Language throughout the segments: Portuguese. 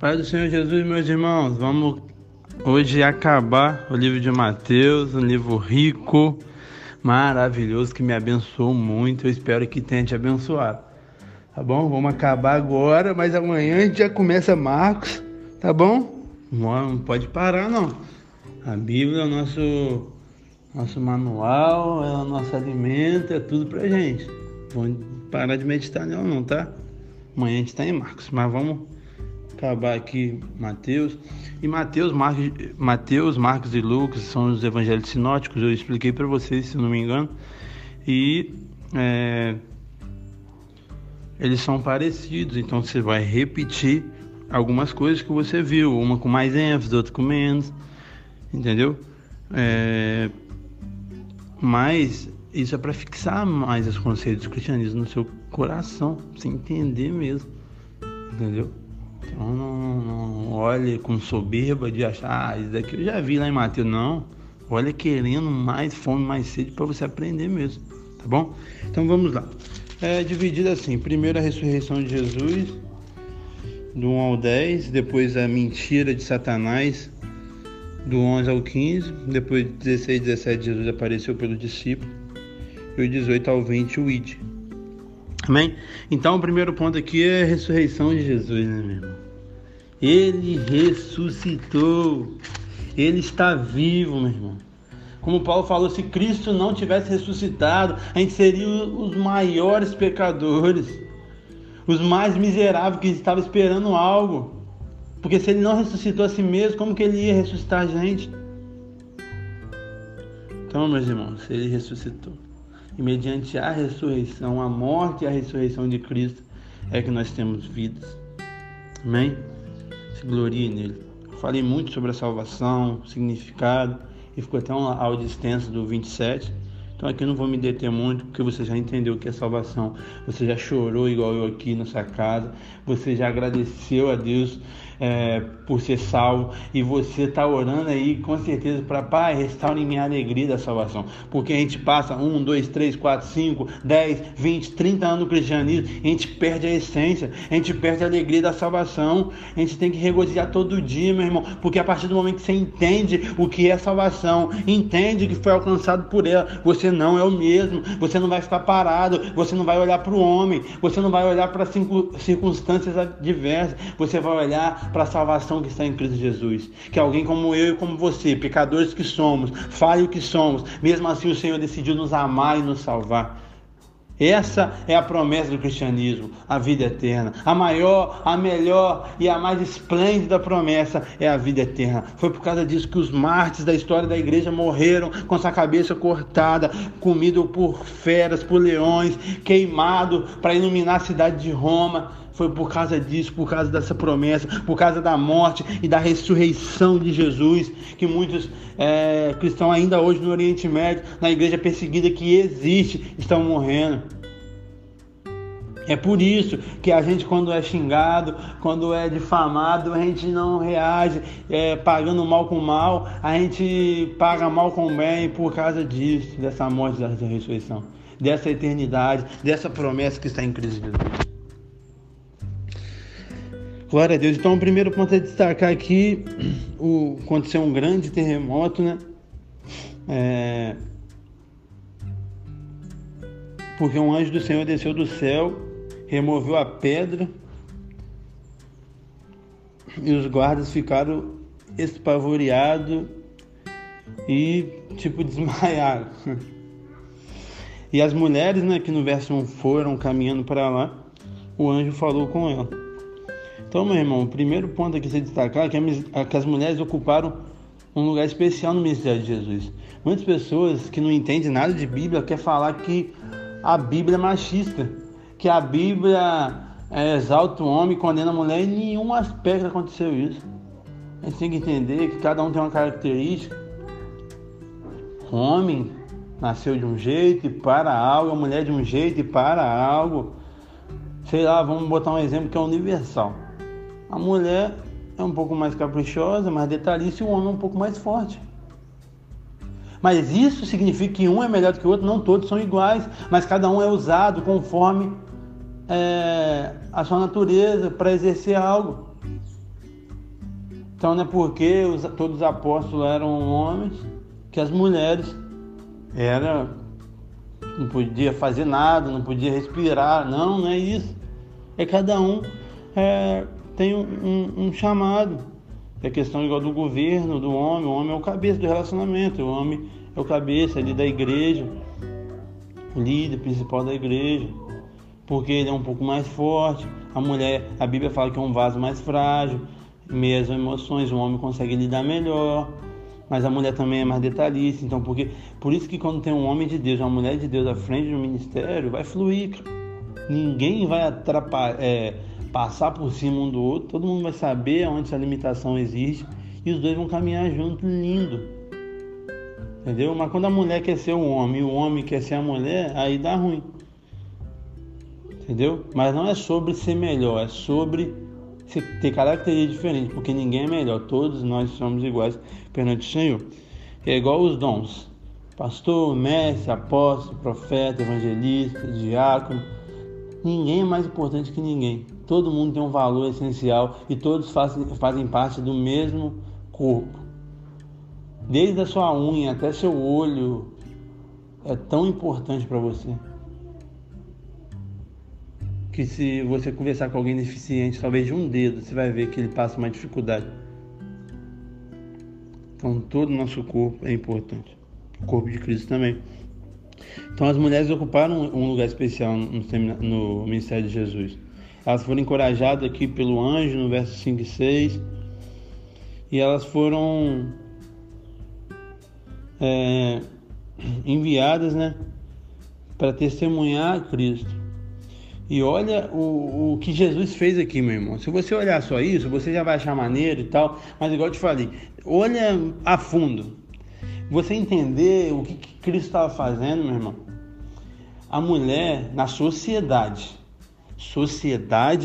Pai do Senhor Jesus, meus irmãos, vamos hoje acabar o livro de Mateus, um livro rico, maravilhoso, que me abençoou muito. Eu espero que tenha te abençoado, tá bom? Vamos acabar agora, mas amanhã a gente já começa Marcos, tá bom? Não pode parar, não. A Bíblia é o nosso manual, é o nosso alimento, é tudo pra gente. Vamos parar de meditar nela não, tá? Amanhã a gente tá em Marcos, mas vamos acabar aqui Mateus. E Mateus, Marcos e Lucas são os evangelhos sinóticos. Eu expliquei para vocês, se não me engano. E eles são parecidos. Então você vai repetir algumas coisas que você viu, uma com mais ênfase, outra com menos, entendeu? Mas isso é para fixar mais os conceitos do cristianismo no seu coração, pra você entender mesmo, entendeu? Então não olhe com soberba de achar, isso daqui eu já vi lá em Mateus, não. Olha querendo mais fome, mais sede, para você aprender mesmo, tá bom? Então vamos lá. É dividido assim, primeiro a ressurreição de Jesus, do 1 ao 10, depois a mentira de Satanás, do 11 ao 15, depois de 16 e 17 Jesus apareceu pelos discípulos, e o 18 ao 20 o Ide. Amém? Então o primeiro ponto aqui é a ressurreição de Jesus, né, meu irmão? Ele ressuscitou. Ele está vivo, meu irmão. Como Paulo falou, se Cristo não tivesse ressuscitado, a gente seria os maiores pecadores, os mais miseráveis que estavam esperando algo. Porque se ele não ressuscitou a si mesmo, como que ele ia ressuscitar a gente? Então, meus irmãos, ele ressuscitou. E mediante a ressurreição, a morte e a ressurreição de Cristo é que nós temos vidas. Amém? Se glorie nele. Eu falei muito sobre a salvação, significado, e ficou até uma aula extensa do 27. Então aqui eu não vou me deter muito, porque você já entendeu o que é salvação. Você já chorou igual eu aqui nessa casa. Você já agradeceu a Deus por ser salvo. E você está orando aí com certeza para, Pai, restaure minha alegria da salvação. Porque a gente passa 1, 2, 3, 4, 5, 10, 20, 30 anos no cristianismo. A gente perde a essência. A gente perde a alegria da salvação. A gente tem que regozijar todo dia, meu irmão. Porque a partir do momento que você entende o que é salvação, entende que foi alcançado por ela, você não é o mesmo, você não vai ficar parado, você não vai olhar para o homem, você não vai olhar para circunstâncias adversas, você vai olhar para a salvação que está em Cristo Jesus. Que alguém como eu e como você, pecadores que somos, falho que somos, mesmo assim o Senhor decidiu nos amar e nos salvar. Essa é a promessa do cristianismo, a vida eterna. A maior, a melhor e a mais esplêndida promessa é a vida eterna. Foi por causa disso que os mártires da história da igreja morreram com sua cabeça cortada, comido por feras, por leões, queimado para iluminar a cidade de Roma. Foi por causa disso, por causa dessa promessa, por causa da morte e da ressurreição de Jesus, que muitos cristãos ainda hoje no Oriente Médio, na igreja perseguida que existe, estão morrendo. É por isso que a gente, quando é xingado, quando é difamado, a gente não reage pagando mal com mal, a gente paga mal com bem por causa disso, dessa morte, dessa ressurreição, dessa eternidade, dessa promessa que está em Cristo Jesus. Glória a Deus. Então, o primeiro ponto é destacar aqui, aconteceu um grande terremoto, né? Porque um anjo do Senhor desceu do céu, removeu a pedra e os guardas ficaram espavoreados e, desmaiaram. E as mulheres, né, que no verso 1 foram caminhando para lá, o anjo falou com elas. Então, meu irmão, o primeiro ponto aqui a se destacar é que as mulheres ocuparam um lugar especial no ministério de Jesus. Muitas pessoas que não entendem nada de Bíblia querem falar que a Bíblia é machista, que a Bíblia exalta o homem, condena a mulher. Em nenhum aspecto aconteceu isso. A gente tem que entender que cada um tem uma característica. O homem nasceu de um jeito e para algo, a mulher de um jeito e para algo. Sei lá, vamos botar um exemplo que é universal. A mulher é um pouco mais caprichosa, mais detalhista, e o homem é um pouco mais forte. Mas isso significa que um é melhor do que o outro? Não, todos são iguais, mas cada um é usado conforme a sua natureza para exercer algo. Então não é porque todos os apóstolos eram homens que as mulheres não podia fazer nada, não podia respirar, não é isso. É cada um tem um chamado. É questão igual do governo, do homem. O homem é o cabeça do relacionamento, o homem é o cabeça ali da igreja, o líder principal da igreja, porque ele é um pouco mais forte. A mulher, a Bíblia fala que é um vaso mais frágil, mesmo emoções, o homem consegue lidar melhor, mas a mulher também é mais detalhista. Então, por isso que quando tem um homem de Deus, uma mulher de Deus à frente do ministério, vai fluir, cara. Ninguém vai passar por cima um do outro, todo mundo vai saber onde essa limitação existe e os dois vão caminhar junto, lindo, entendeu? Mas quando a mulher quer ser o homem e o homem quer ser a mulher, aí dá ruim, entendeu? Mas não é sobre ser melhor, é sobre ter características diferentes, porque ninguém é melhor, todos nós somos iguais perante o Senhor. É igual os dons: pastor, mestre, apóstolo, profeta, evangelista, diácono. Ninguém é mais importante que ninguém. Todo mundo tem um valor essencial e todos fazem parte do mesmo corpo. Desde a sua unha até seu olho é tão importante para você, que se você conversar com alguém deficiente, talvez de um dedo, você vai ver que ele passa uma dificuldade. Então todo o nosso corpo é importante. O corpo de Cristo também. Então as mulheres ocuparam um lugar especial no ministério de Jesus. Elas foram encorajadas aqui pelo anjo no verso 5 e 6. E elas foram enviadas, para testemunhar a Cristo. E olha o que Jesus fez aqui, meu irmão. Se você olhar só isso, você já vai achar maneiro e tal. Mas igual eu te falei, olha a fundo. Você entender o que Cristo estava fazendo, meu irmão. A mulher na sociedade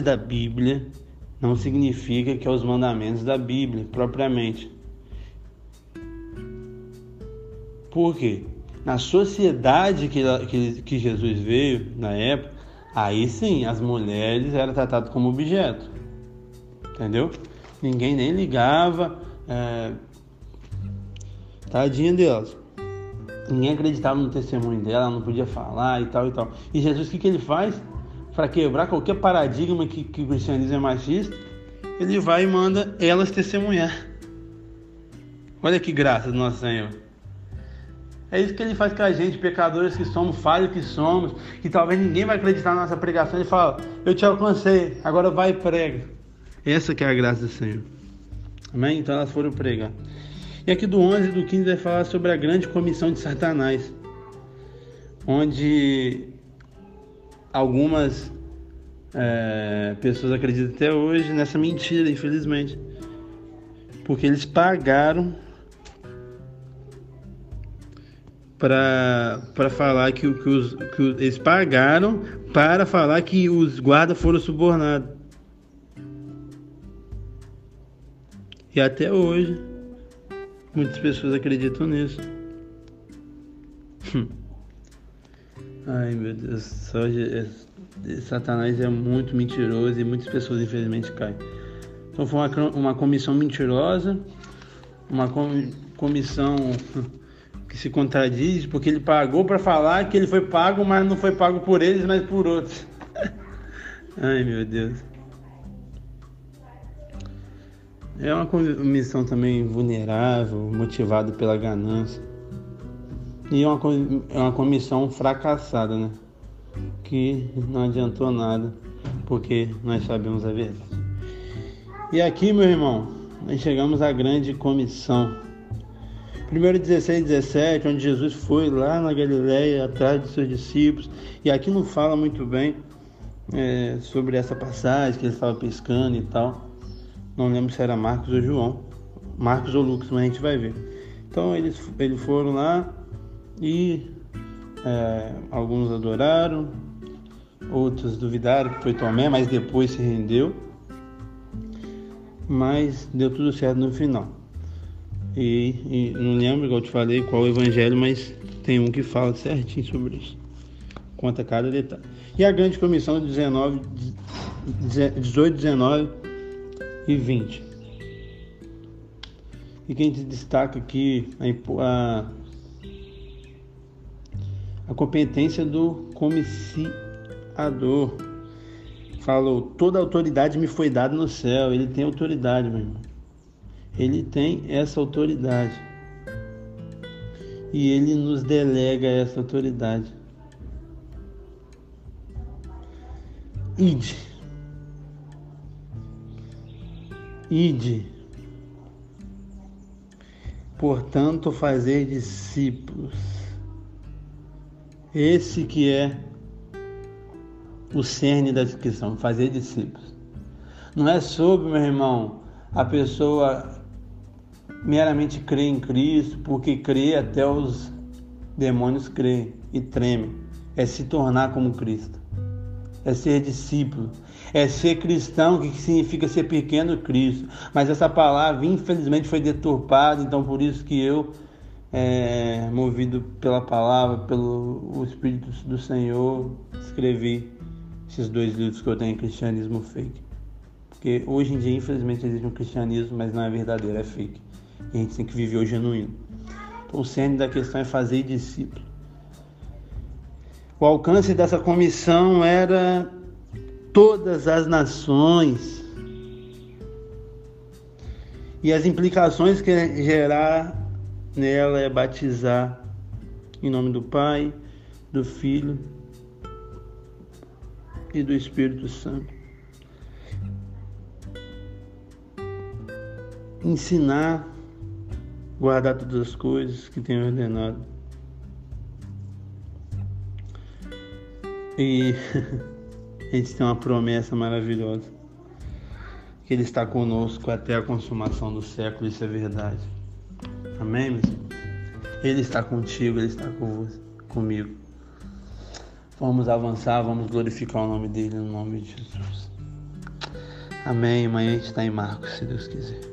da Bíblia, não significa que é os mandamentos da Bíblia, propriamente. Por quê? Na sociedade que Jesus veio, na época, aí sim, as mulheres eram tratadas como objeto, entendeu? Ninguém nem ligava, tadinha delas. Ninguém acreditava no testemunho dela, não podia falar e tal e tal. E Jesus, o que ele faz? Para quebrar qualquer paradigma que o cristianismo é machista, ele vai e manda elas testemunhar. Olha que graça do nosso Senhor. É isso que ele faz com a gente, pecadores que somos, falhos que somos, que talvez ninguém vai acreditar na nossa pregação. Ele fala: eu te alcancei, agora vai e prega. Essa que é a graça do Senhor. Amém? Então elas foram pregar. E aqui do 11 e do 15 vai falar sobre a grande comissão de Satanás, onde algumas pessoas acreditam até hoje nessa mentira, infelizmente, porque eles pagaram para falar eles pagaram para falar que os guardas foram subornados. E até hoje muitas pessoas acreditam nisso. Ai, meu Deus, Satanás é muito mentiroso e muitas pessoas infelizmente caem. Então foi uma comissão mentirosa, uma comissão que se contradiz, porque ele pagou para falar que ele foi pago, mas não foi pago por eles, mas por outros. Ai, meu Deus. É uma comissão também vulnerável, motivada pela ganância. E é uma comissão fracassada, que não adiantou nada, porque nós sabemos a verdade. E aqui, meu irmão, nós chegamos à grande comissão. 1 16 17, onde Jesus foi lá na Galileia, atrás dos seus discípulos. E aqui não fala muito bem sobre essa passagem, que ele estava pescando e tal. Não lembro se era Marcos ou João, Marcos ou Lucas, mas a gente vai ver. Então eles foram lá e alguns adoraram, outros duvidaram, que foi Tomé, mas depois se rendeu. Mas deu tudo certo no final. E não lembro, igual eu te falei, qual o evangelho, mas tem um que fala certinho sobre isso. Conta cada detalhe. E a grande comissão de 18, 19 e 20. e que a gente destaca aqui a competência do comiciador. Falou, toda autoridade me foi dada no céu. Ele tem autoridade, meu irmão. Ele tem essa autoridade. E ele nos delega essa autoridade. Ide. Portanto, fazer discípulos. Esse que é o cerne da questão, fazer discípulos. Não é sobre, meu irmão, a pessoa meramente crer em Cristo, porque crê até os demônios creem e tremem. É se tornar como Cristo. É ser discípulo. É ser cristão, que significa ser pequeno Cristo. Mas essa palavra, infelizmente, foi deturpada. Então, por isso que eu, movido pela palavra, pelo Espírito do Senhor, escrevi esses dois livros que eu tenho, Cristianismo Fake. Porque hoje em dia, infelizmente, existe um cristianismo, mas não é verdadeiro, é fake. E a gente tem que viver o genuíno. Então, o cerne da questão é fazer discípulo. O alcance dessa comissão era todas as nações, e as implicações que gerar nela é batizar em nome do Pai, do Filho e do Espírito Santo, ensinar, guardar todas as coisas que tem ordenado. E a gente tem uma promessa maravilhosa, que Ele está conosco até a consumação do século. Isso é verdade. Amém, meus irmãos? Ele está contigo, Ele está comigo. Vamos avançar, vamos glorificar o nome dEle, no nome de Jesus. Amém. Amanhã a gente está em Marcos, se Deus quiser.